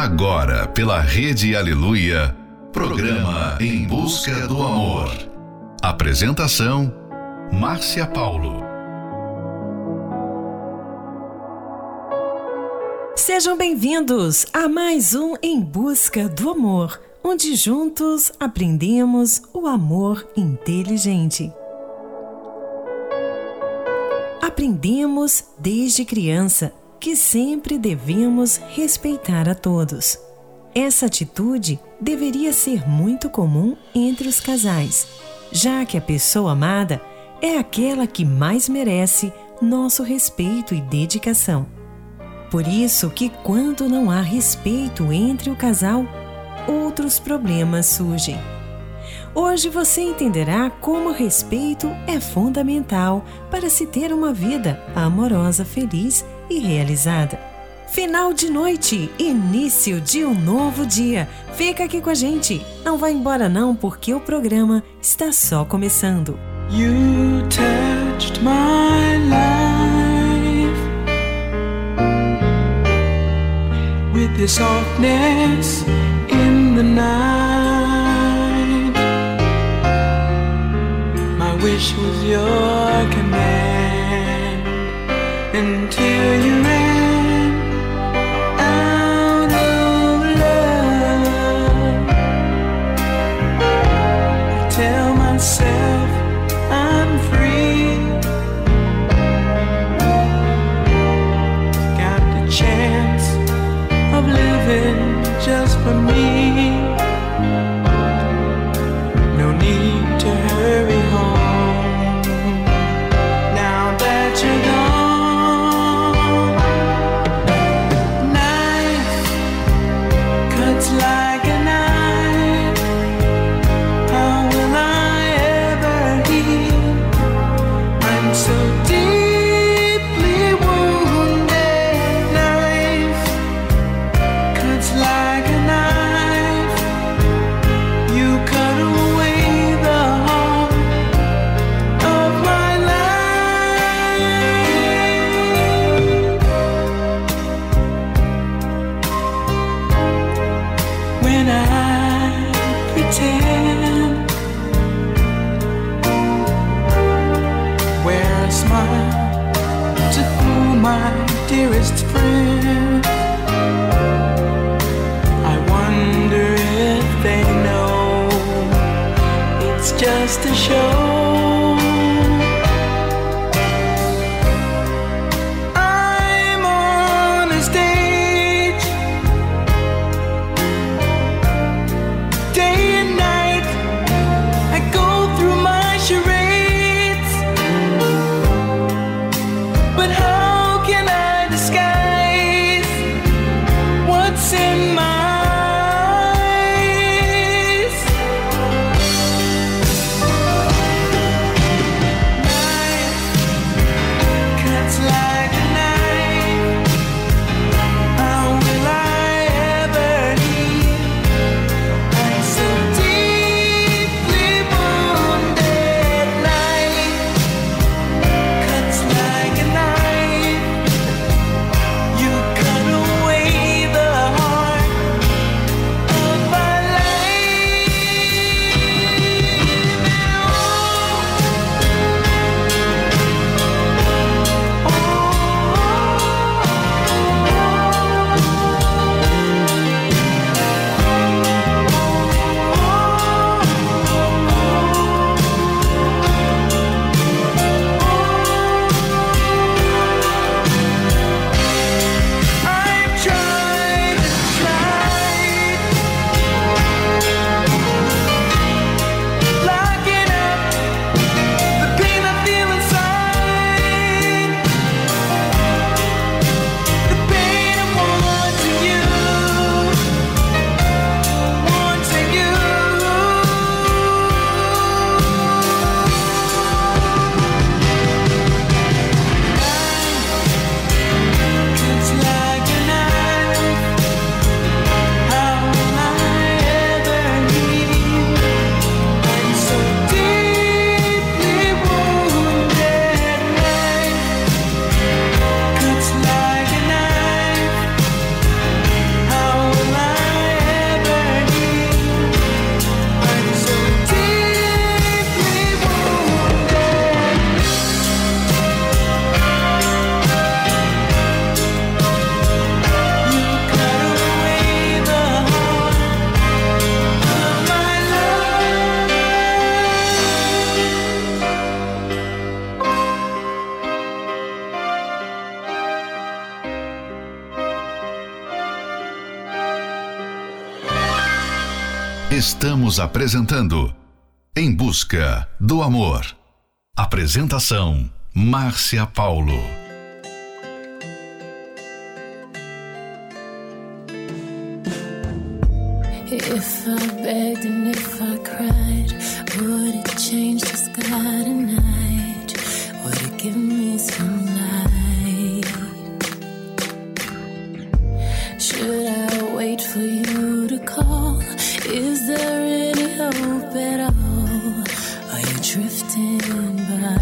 Agora, pela Rede Aleluia, programa Em Busca do Amor. Apresentação, Márcia Paulo. Sejam bem-vindos a mais um Em Busca do Amor, onde juntos aprendemos o amor inteligente. Aprendemos desde criança que sempre devemos respeitar a todos. Essa atitude deveria ser muito comum entre os casais, já que a pessoa amada é aquela que mais merece nosso respeito e dedicação. Por isso que quando não há respeito entre o casal, outros problemas surgem. Hoje você entenderá como respeito é fundamental para se ter uma vida amorosa, feliz e realizada. Final de noite, início de um novo dia. Fica aqui com a gente. Não vai embora não, porque o programa está só começando. You touched my life with the softness in the night, my wish was your command until you ran out of love. I tell myself I'm free, got the chance of living just for me, no need to hurry home, now that you're gone, life cuts like a knife, how will I ever heal, I'm so deep. Dearest friend, I wonder if they know it's just a show. I'm on a stage, day and night, I go through my charades, but how can I disguise what's in my eyes? Life cuts like a knife, how will I ever heal? I'm so deeply wounded. Life cuts like a knife, cut away the heart Estamos apresentando Em Busca do Amor. Apresentação Márcia Paulo. If I begged and if I cried, would it change the sky tonight? Would it give me some light? Should I wait for you to call? Is there any hope at all? Are you drifting by?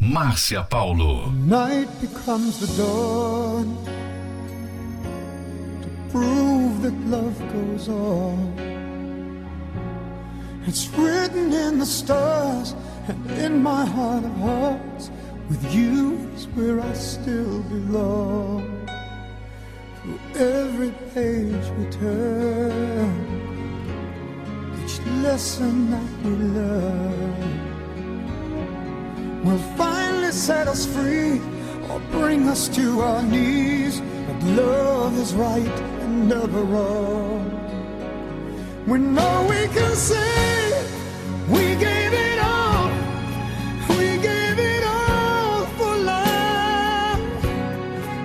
Márcia Paulo. Night becomes the dawn to prove that love goes on. It's written in the stars and in my heart of hearts. With you is where I still belong. Through every page we turn, each lesson that we learn will find set us free or bring us to our knees, but Love is right and never wrong. When all we can say, we gave it all. We gave it all for love.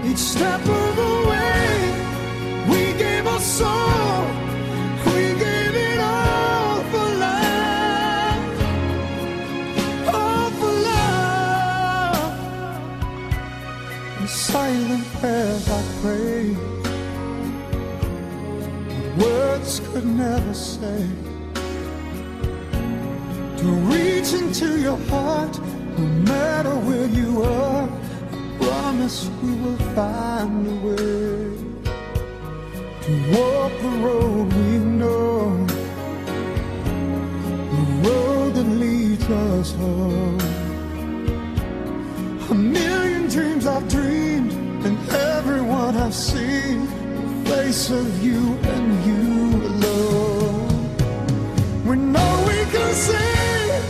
Each step of the way, we gave our soul. We gave it all for love. All for love. In silent prayers I pray, words could never say, to reach into your heart, no matter where you are. I promise we will find a way to walk the road we know, the road that leads us home. A million dreams I've dreamed, and everyone I've seen, face of you and you alone. When all we can say,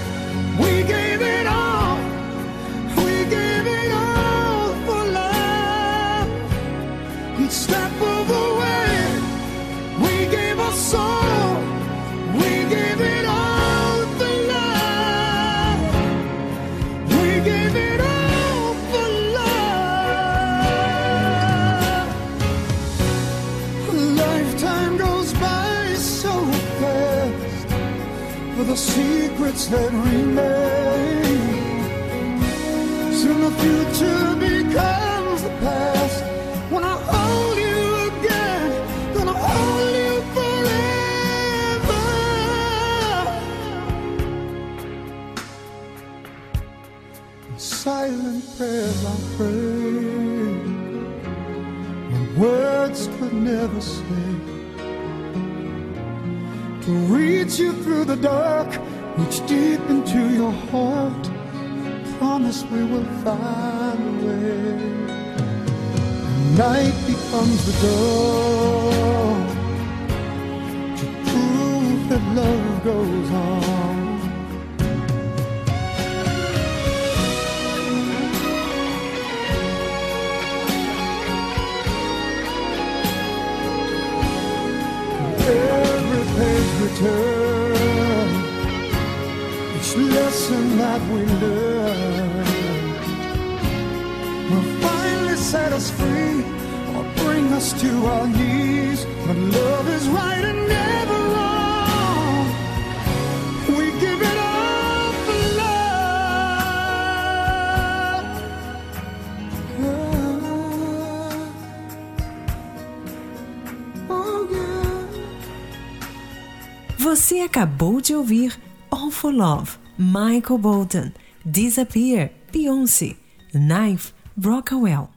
we gave it all. We gave it all for love. Each step of the way, we gave our soul. We gave it all for love. We gave it all. The secrets that remain, soon the future becomes the past. When I hold you again, gonna hold you forever. In silent prayers I pray, when words could never say, to reach you through the dark, reach deep into your heart. I promise we will find a way. Night becomes the dawn, to prove that love goes on. Return each lesson that we learn will finally set us free or bring us to our knees. But love is right and never wrong. We give it all for love. Oh, oh yeah. Você acabou de ouvir All for Love, Michael Bolton, Disappear, Beyoncé, Knife, Brockwell.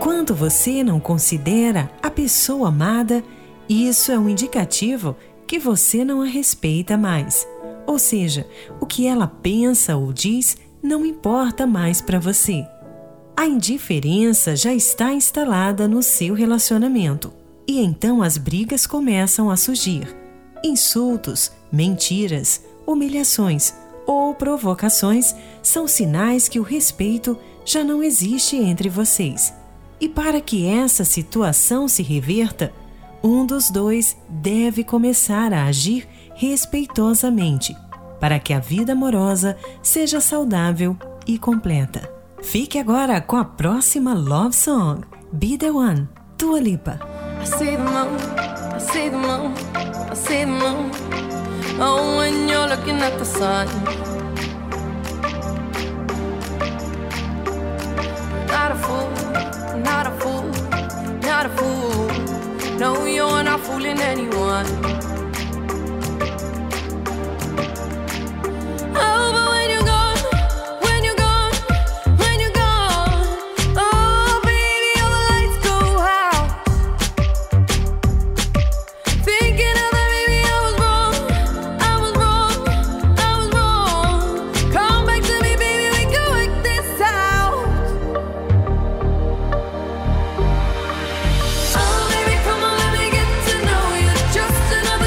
Quando você não considera a pessoa amada, isso é um indicativo que você não a respeita mais. Ou seja, o que ela pensa ou diz não importa mais para você. A indiferença já está instalada no seu relacionamento. E então as brigas começam a surgir. Insultos, mentiras, humilhações ou provocações são sinais que o respeito já não existe entre vocês. E para que essa situação se reverta, um dos dois deve começar a agir respeitosamente, para que a vida amorosa seja saudável e completa. Fique agora com a próxima Love Song, Be The One, Tua Lipa. I see the moon, I see the moon, I see the moon. Oh, when you're looking at the sun. Not a fool, not a fool, not a fool. No, you're not fooling anyone. Oh, but when you go. Another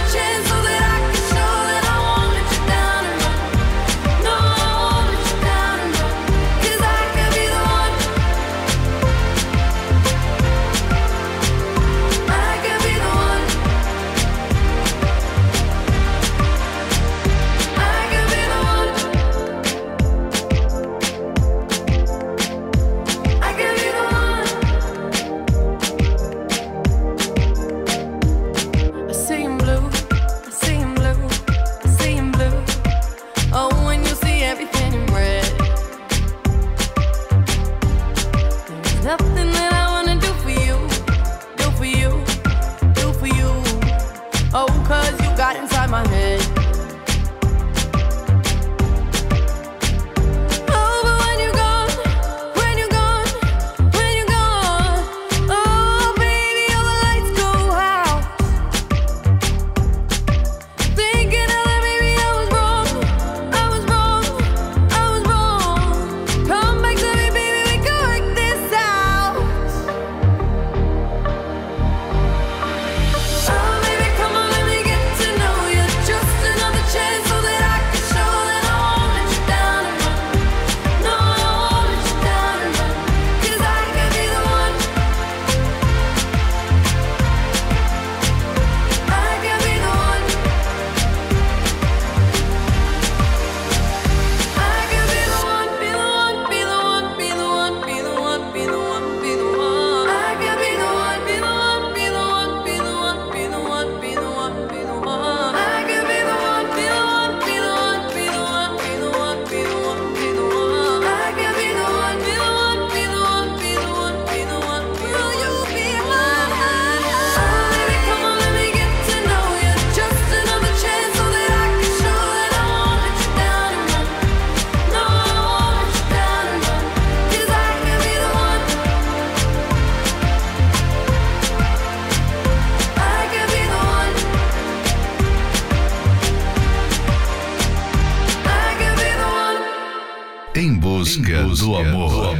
Em busca do amor.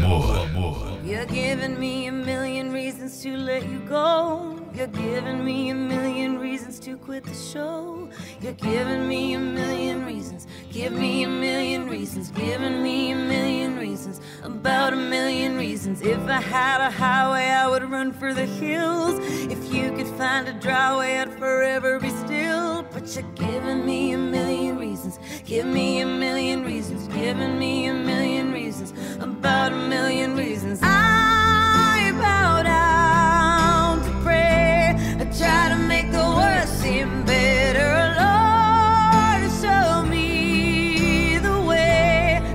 You're giving me a million reasons to let you go. You're giving me a million reasons to quit the show. You're giving me a million reasons. Give me a million reasons. Giving me a million reasons. About a million reasons. If I had a highway, I would run for the hills. If you could find a dry way, I'd forever be still. But you're giving me a million reasons. Give me a million reasons. Giving me a million reasons. About a million reasons. I bowed down to pray. I try to make the worst seem better. Lord, show me the way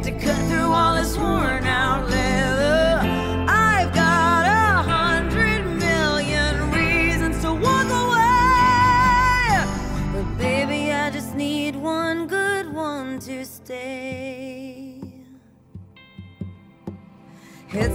to cut through all this worn out leather. I've got 100 million reasons to walk away, but baby, I just need one good one to stay. Head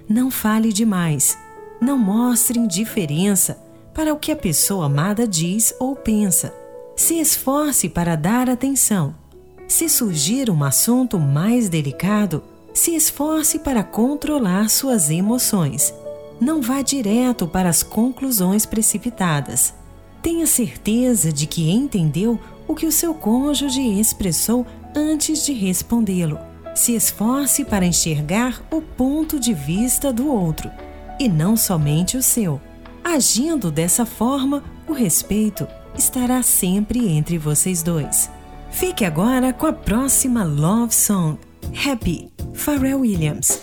Não fale demais. Não mostre indiferença para o que a pessoa amada diz ou pensa. Se esforce para dar atenção. Se surgir um assunto mais delicado, se esforce para controlar suas emoções. Não vá direto para as conclusões precipitadas. Tenha certeza de que entendeu o que o seu cônjuge expressou antes de respondê-lo. Se esforce para enxergar o ponto de vista do outro, e não somente o seu. Agindo dessa forma, o respeito estará sempre entre vocês dois. Fique agora com a próxima Love Song, Happy, Pharrell Williams.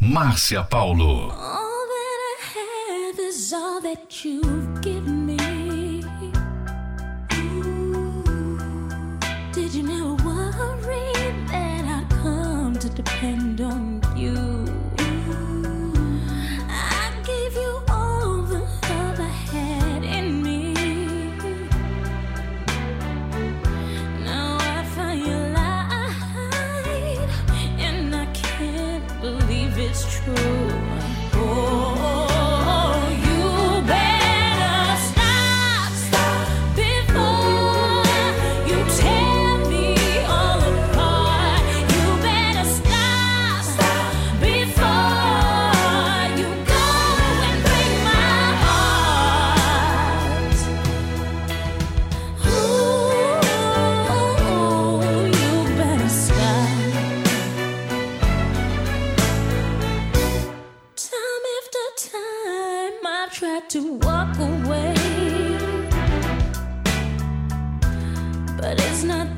Márcia Paulo. All that I have is is all that you've given me. Ooh, did you never worry that I'd come to depend on you? Ooh, I gave you all the love I had in me. Now I find you lied, and I can't believe it's true.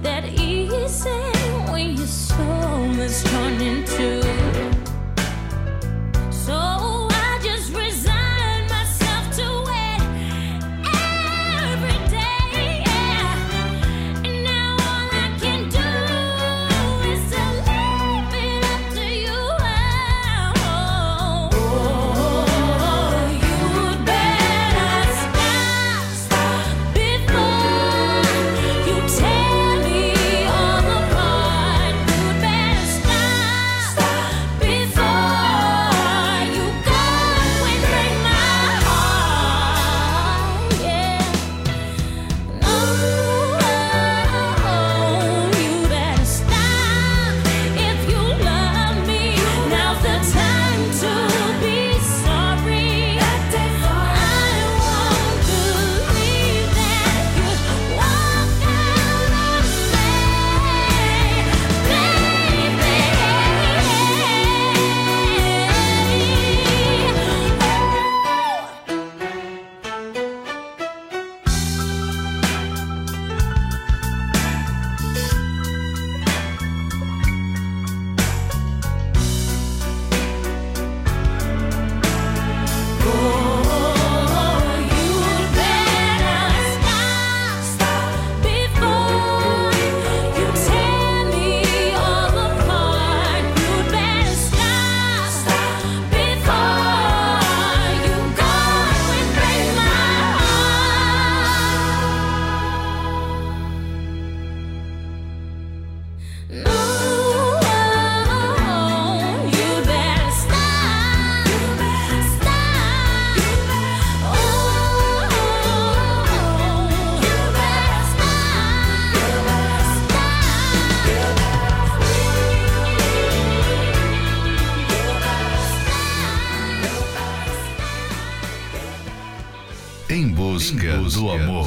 Do amor.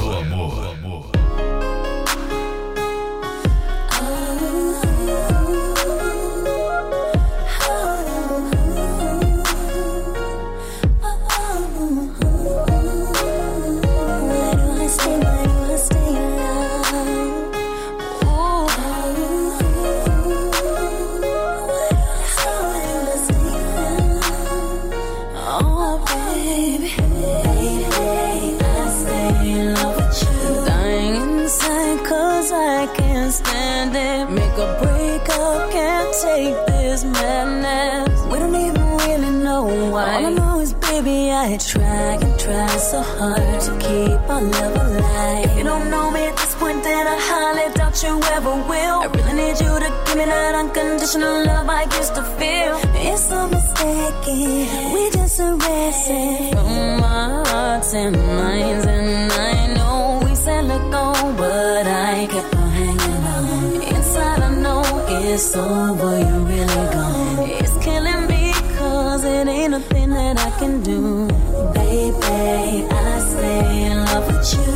Love I used to feel, it's so mistaken. We just arrested from our hearts and minds. And I know we said let go, but I kept on hanging on. Inside I know it's over, you're really gone. It's killing me, cause it ain't nothing that I can do. Baby, I stay in love with you,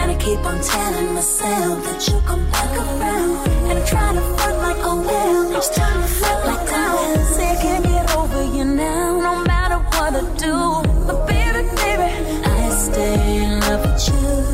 and I keep on telling myself that you come back around. And I try to fight like a will, each time I fight like I will. Say I can't get over you now, no matter what I do. But baby, baby, I stay in love with you.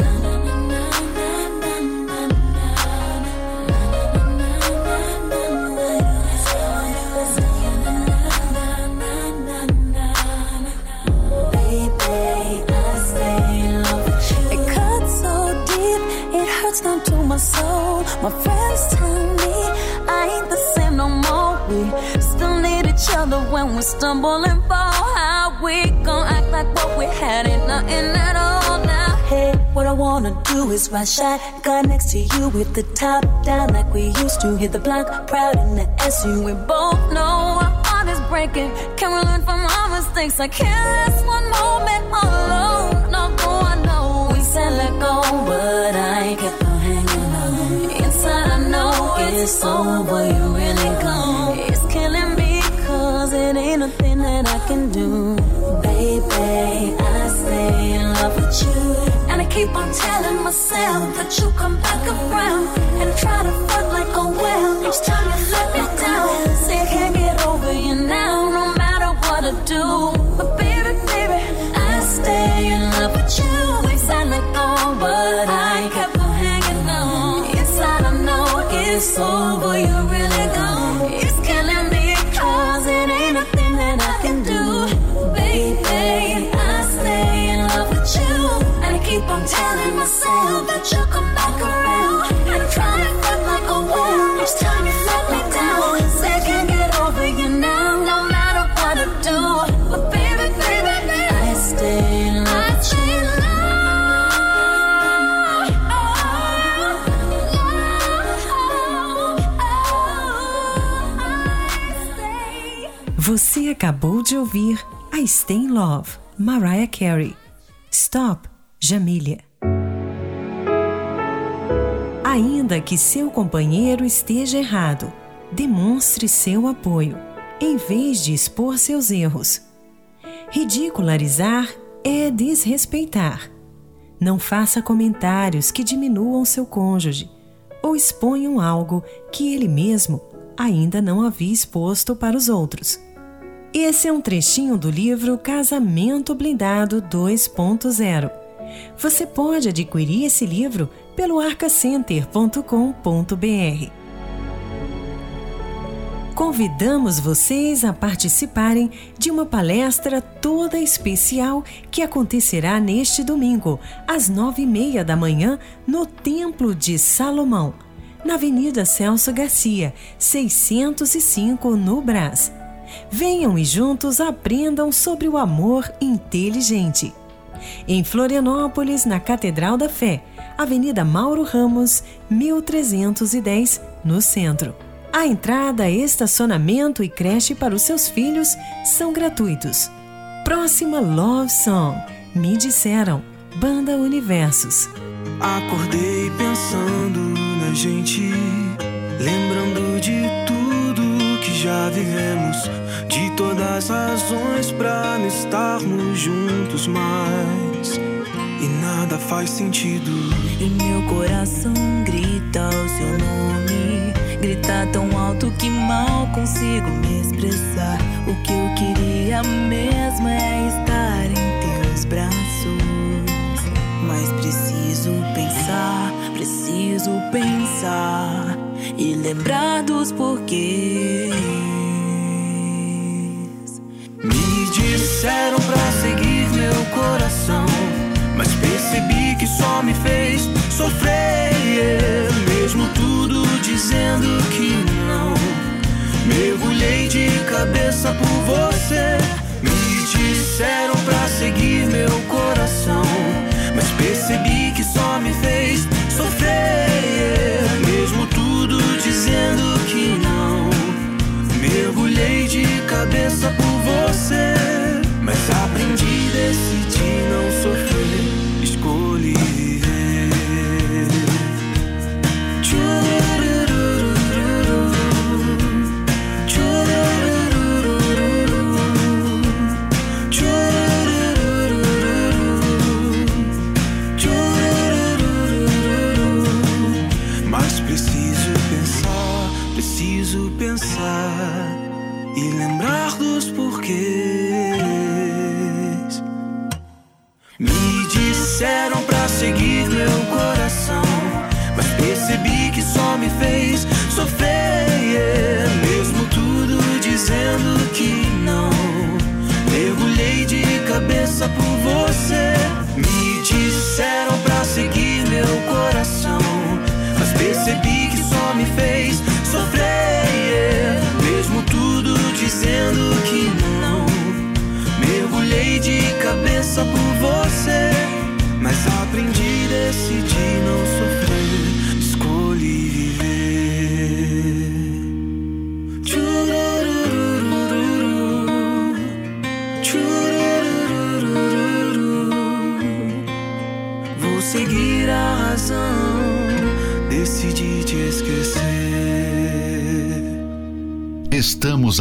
soul. My friends tell me I ain't the same no more. We still need each other when we stumble and fall. How we gon' act like what we had ain't nothing at all now? Hey, what I wanna do is ride shotgun next to you with the top down like we used to. Hit the block proud in the SU. We both know our heart is breaking. Can we learn from our mistakes? I can't last one moment alone. No, no, I know we said let go, but I ain't kept on hanging on. Inside I know it's over, you really gone. It's killing me 'cause it ain't a thing that I can do. Baby, I stay in love with you. I keep on telling myself that you come back around and try to fuck like a whale. Each time you let me down, say I can't get over you now, no matter what I do. But baby, baby, I stay in love with you. It's not let go, but I ain't kept on hanging on. Inside I know it's over, you really gone. It's killing me 'cause it ain't a thing that I can do. Baby, I stay in love with you. Keep on telling myself that you'll come back around and try to fuck like a whale. Each time you let me down, say I can't get over you now, no matter what I do. But baby, baby, baby, I stay in love. I stay in love. Você acabou de ouvir I Stay in Love, Mariah Carey. Stop, Jamília. Ainda que seu companheiro esteja errado, demonstre seu apoio, em vez de expor seus erros. Ridicularizar é desrespeitar. Não faça comentários que diminuam seu cônjuge ou exponham algo que ele mesmo ainda não havia exposto para os outros. Esse é um trechinho do livro Casamento Blindado 2.0. Você pode adquirir esse livro pelo arcacenter.com.br. Convidamos vocês a participarem de uma palestra toda especial que acontecerá neste domingo, às 9h30 da manhã, no Templo de Salomão, na Avenida Celso Garcia, 605, no Brás. Venham e juntos aprendam sobre o amor inteligente. Em Florianópolis, na Catedral da Fé, Avenida Mauro Ramos, 1310, no centro. A entrada, estacionamento e creche para os seus filhos são gratuitos. Próxima Love Song, Me Disseram, Banda Universos. Acordei pensando na gente, lembrando de tudo que já vivemos, de todas as razões pra não estarmos juntos mais, e nada faz sentido. E meu coração grita o seu nome, grita tão alto que mal consigo me expressar. O que eu queria mesmo é estar em teus braços, mas preciso pensar e lembrar dos porquês. Disseram pra seguir meu coração, mas percebi que só me fez sofrer. Mesmo tudo dizendo que não, mergulhei de cabeça por você. Me disseram pra seguir meu coração, mas percebi que só me fez sofrer. Mesmo tudo dizendo que não, mergulhei de cabeça por você, mas aprendi, decidi não sofrer, escolhi viver. Mas preciso pensar e lembrar dos porquês. Me disseram pra seguir meu coração, mas percebi que só me fez sofrer. Mesmo tudo dizendo que não, mergulhei de cabeça por você. Me disseram pra seguir meu coração, mas faça por você, mas aprendi, decidi não sofrer, escolhi viver. Tchurururururu, tchurururururu. Vou seguir a razão, decidi te esquecer. Estamos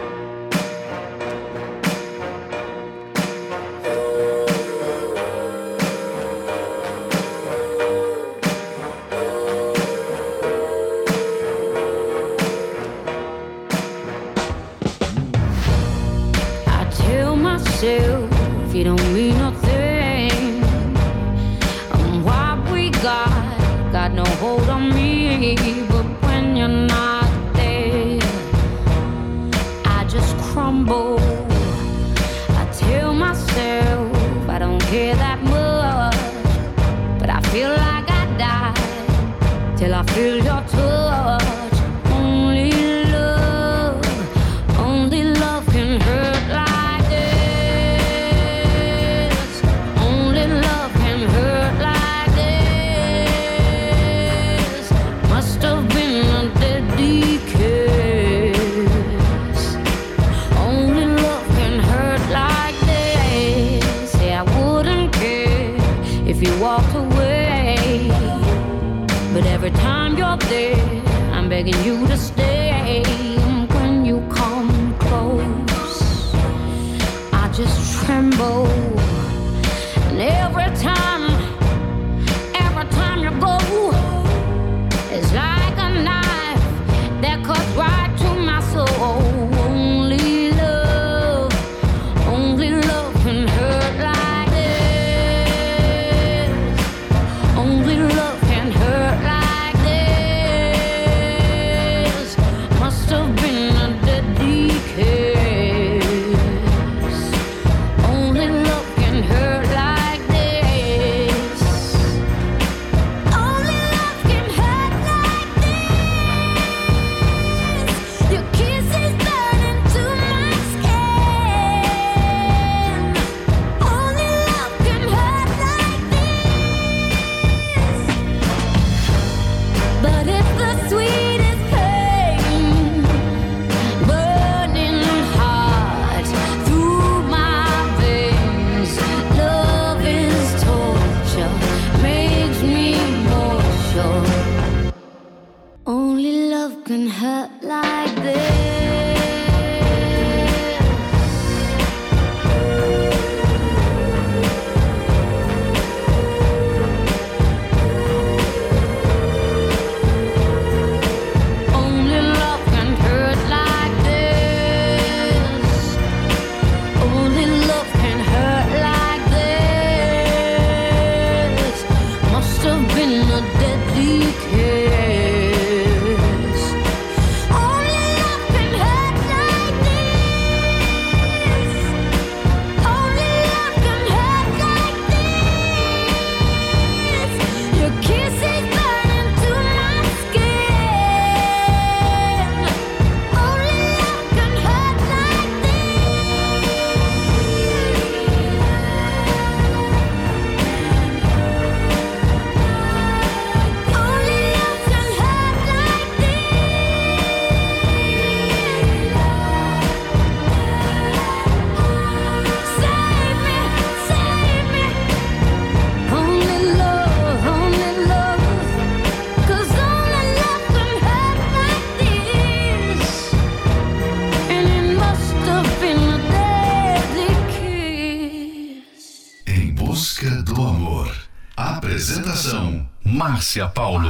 Márcia Paulo.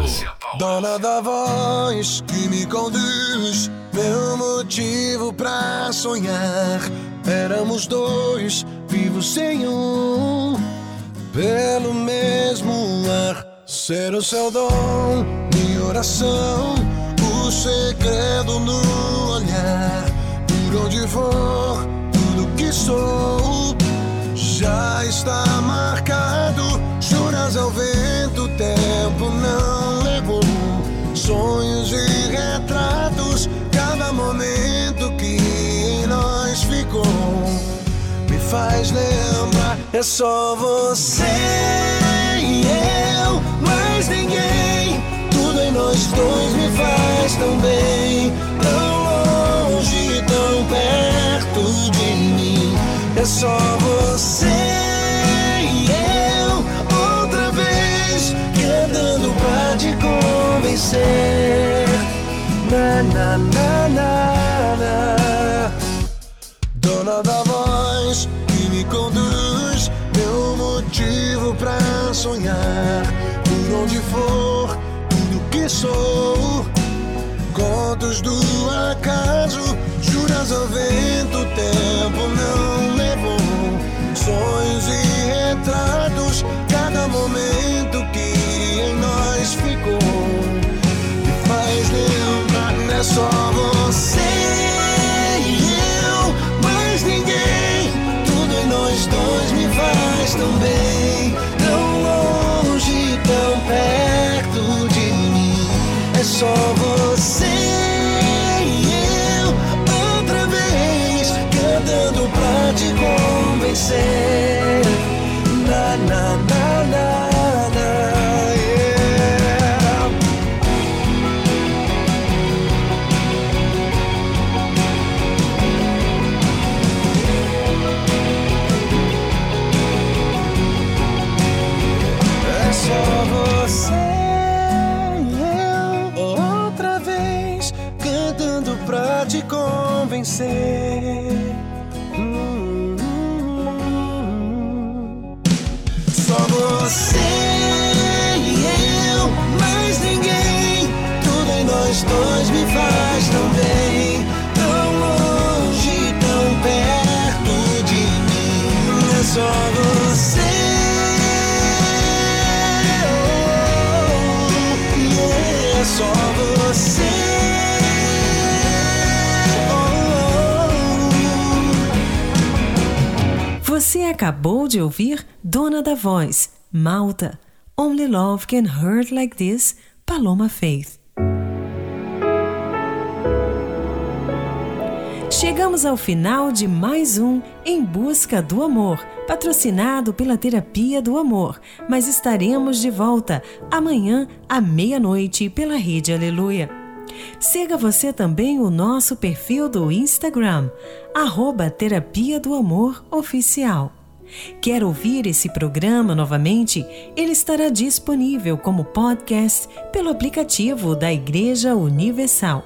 Dona da voz que me conduz, meu motivo pra sonhar. Éramos dois, vivos sem um, pelo mesmo ar. Ser o seu dom, minha oração, o segredo no olhar. Por onde for, tudo que sou já está marcado. Juras ao vento, tempo não levou. Sonhos e retratos. faz lembrar. É só você e eu, mais ninguém. Tudo em nós dois me faz tão bem, tão longe e tão perto de mim. É só você e eu, outra vez, cantando pra te convencer. Na, na, na, na, na. Dona da voz que me conduz, meu motivo pra sonhar. Por onde for, tudo que sou, contos do acaso, juras ao vento, o tempo não levou. Sonhos e retratos, cada momento que em nós ficou me faz lembrar. É só você e eu, mais ninguém. Tudo em nós dois me faz tão bem, tão longe, tão perto de mim. É só você e eu, outra vez, cantando pra te convencer. Na, na, na, na. Só você e eu, mais ninguém. Tudo em nós dois me faz tão bem, tão longe, tão perto de mim. É só você. É só você. Você acabou de ouvir Dona da Voz, Malta, Only Love Can Hurt Like This, Paloma Faith. Chegamos ao final de mais um Em Busca do Amor, patrocinado pela Terapia do Amor, mas estaremos de volta amanhã à meia-noite pela Rede Aleluia. Siga você também o nosso perfil do Instagram, @Terapia do Amor Oficial. Quer ouvir esse programa novamente? Ele estará disponível como podcast pelo aplicativo da Igreja Universal.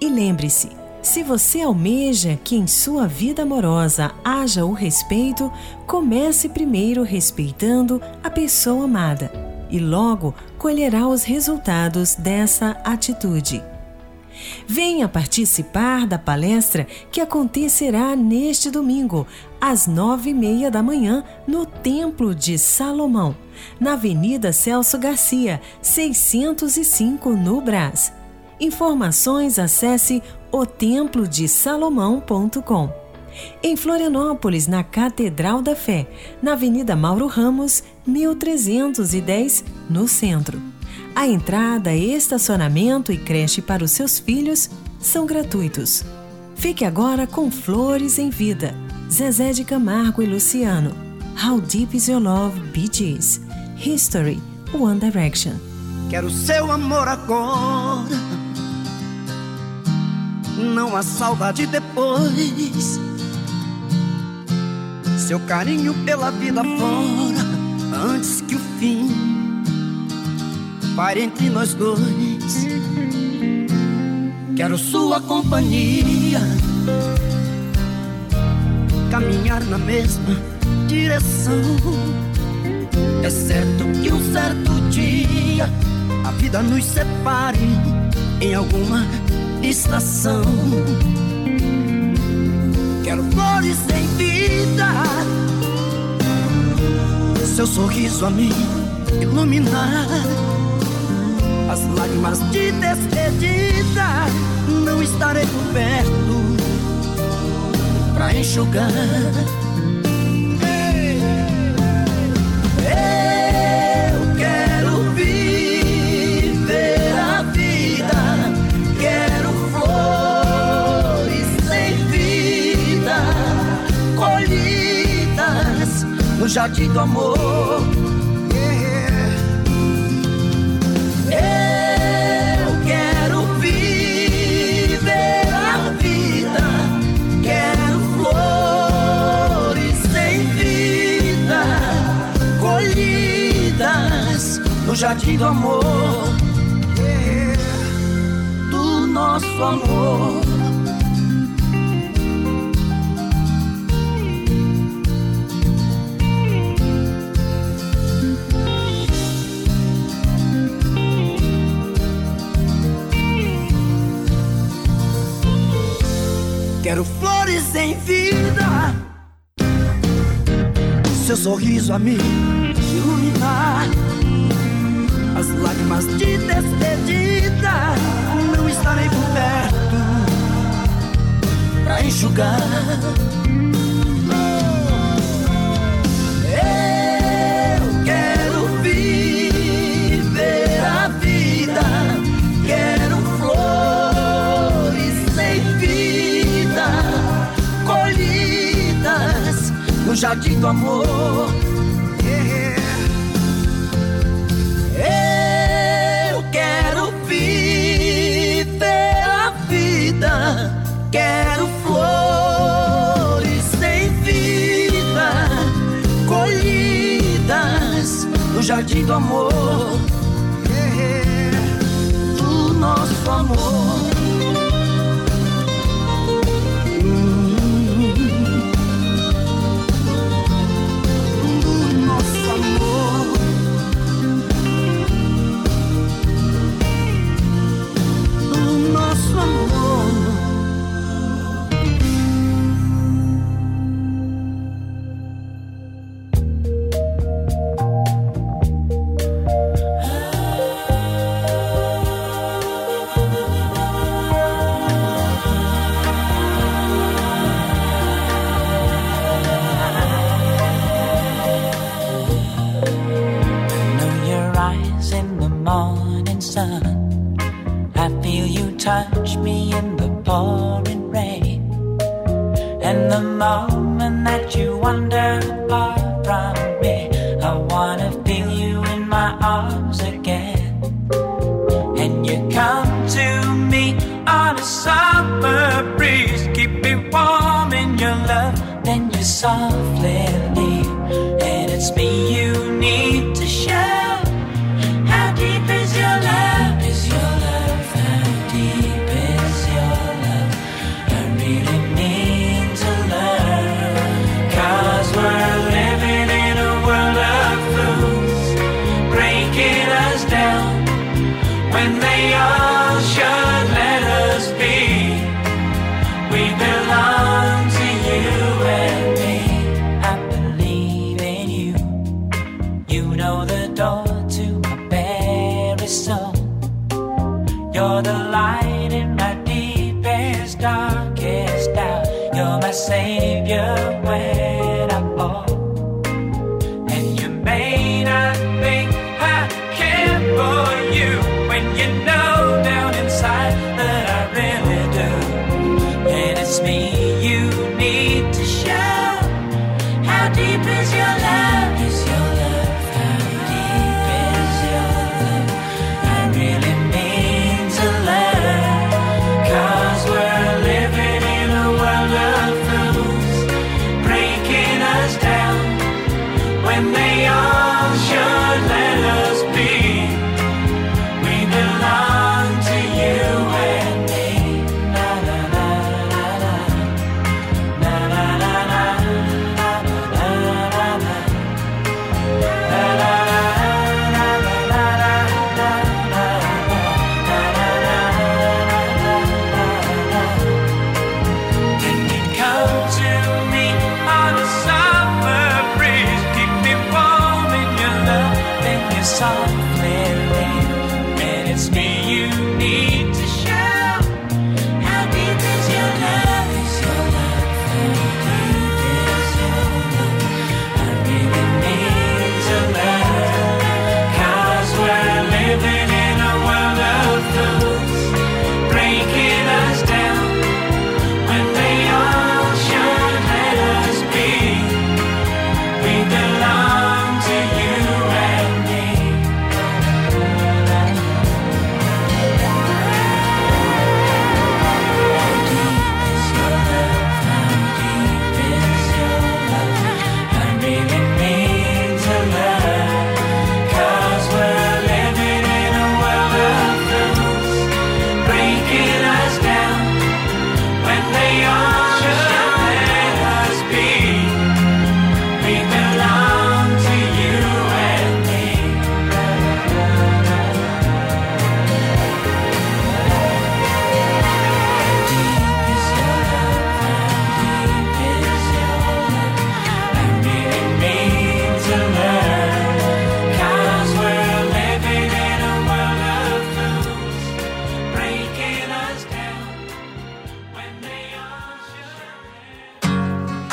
E lembre-se, se você almeja que em sua vida amorosa haja o respeito, comece primeiro respeitando a pessoa amada e logo colherá os resultados dessa atitude. Venha participar da palestra que acontecerá neste domingo, às 9:30 da manhã, no Templo de Salomão, na Avenida Celso Garcia, 605, no Brás. Informações, acesse otemplodesalomão.com. Em Florianópolis, na Catedral da Fé, na Avenida Mauro Ramos, 1310, no centro. A entrada, estacionamento e creche para os seus filhos são gratuitos. Fique agora com Flores em Vida, Zezé de Camargo e Luciano, How Deep Is Your Love, Bee Gees, History, One Direction. Quero seu amor agora, não há saudade depois. Seu carinho pela vida fora, antes que o fim pare entre nós dois. Quero sua companhia, caminhar na mesma direção. É certo que um certo dia a vida nos separe em alguma estação. Quero flores em vida, seu sorriso a me iluminar. As lágrimas de despedida não estarei por perto pra enxugar. Eu quero viver a vida, quero flores sem vida, colher. no jardim do amor. Yeah. Eu quero viver a vida, quero flores sem vida, colhidas no jardim do amor, yeah, do nosso amor. Quero flores sem vida, seu sorriso a me iluminar, as lágrimas de despedida não estarei por perto pra enxugar. Eu quero viver a vida, quero flores sem vida, colhidas no jardim do amor, yeah. Eu quero viver a vida, quero flores sem vida, colhidas no jardim do amor, yeah, do nosso amor.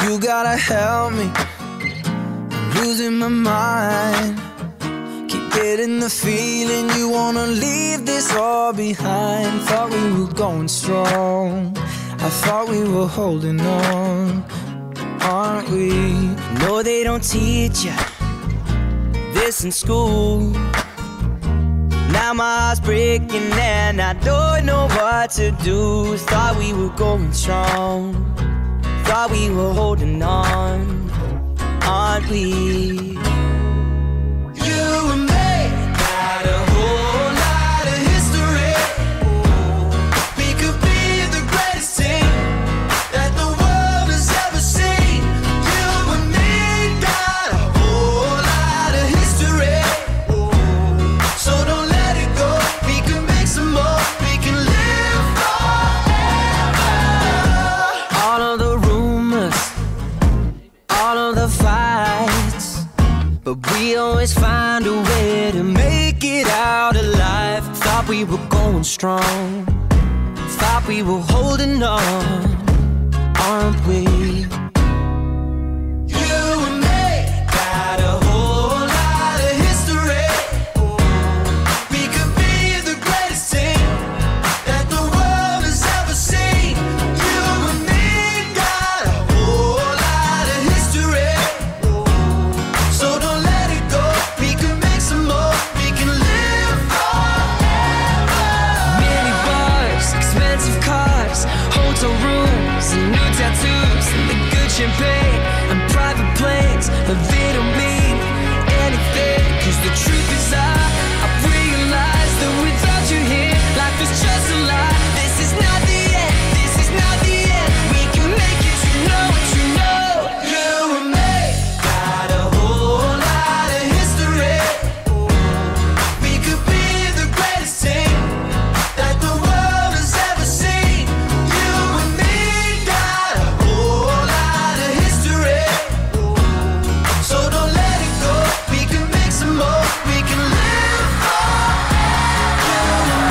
You gotta help me, I'm losing my mind. Keep getting the feeling you wanna leave this all behind. Thought we were going strong, I thought we were holding on, aren't we? No, they don't teach ya this in school. Now my heart's breaking and I don't know what to do. Thought we were going strong, thought we were holding on, aren't we? You and me got a whole lot of history. We could be the greatest team that the world has ever seen. You and me got a whole lot of history, so don't let it go. We can make some more, we can live forever. All of the rumors, all of the fights, but we always find a way to make it out alive. Thought we were going strong, thought we were holding on, aren't we? You and me got a whole lot of history. We could be the greatest team that the world has ever seen. You and me got a whole lot of history, so don't we can make some more, we can live forever. Mini bars, expensive cars, hotel rooms, and new tattoos, and the good champagne, and private planes, but they don't mean anything. Cause the truth is I realize that without you here, life is just a lie. This is not the end, this is not the end. We can make it, you know what you know. You and me got a whole lot of history. We could be the greatest team that the world has ever seen. You and me got a whole lot of history, so don't let it go. We can make some more, we can live forever. You and me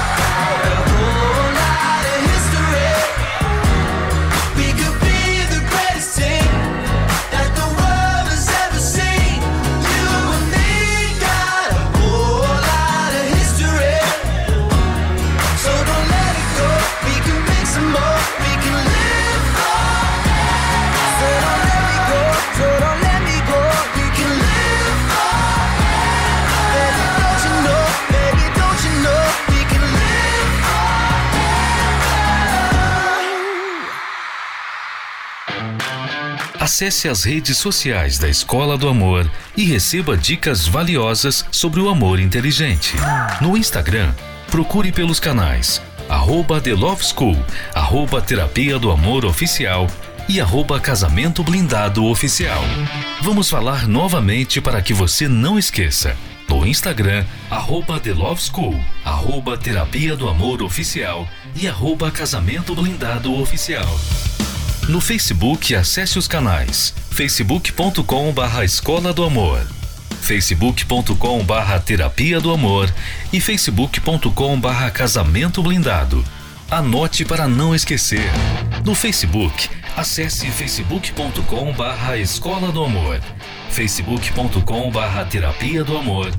got a whole lot of history. We could be the greatest team that the world has ever seen. You and me got a whole lot of history, so don't let it go. We can make some more, we can live forever. So don't let me go, so don't let me go. We can live forever. Baby, don't you know? Baby, don't you know? We can live forever. Acesse as redes sociais da Escola do Amor e receba dicas valiosas sobre o amor inteligente. No Instagram, procure pelos canais @The Love School, @Terapia do Amor Oficial e @Casamento Blindado Oficial. Vamos falar novamente para que você não esqueça. No Instagram, @The Love School, @Terapia do Amor Oficial e @Casamento Blindado Oficial. No Facebook, acesse os canais facebook.com/Escola do Amor, facebook.com/Terapia do Amor e facebook.com/Casamento Blindado. Anote para não esquecer. No Facebook, acesse facebook.com/Escola do Amor, facebook.com/Terapia do Amor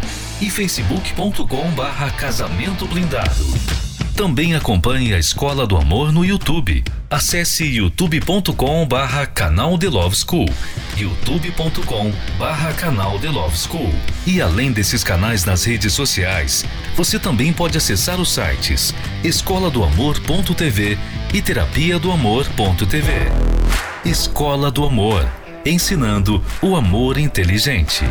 e facebook.com/Casamento Blindado. Também acompanhe a Escola do Amor no YouTube. Acesse youtube.com/canal The Love School, youtube.com/canal The Love School. E além desses canais nas redes sociais, você também pode acessar os sites escoladoamor.tv e terapiadoamor.tv. Escola do Amor, ensinando o amor inteligente.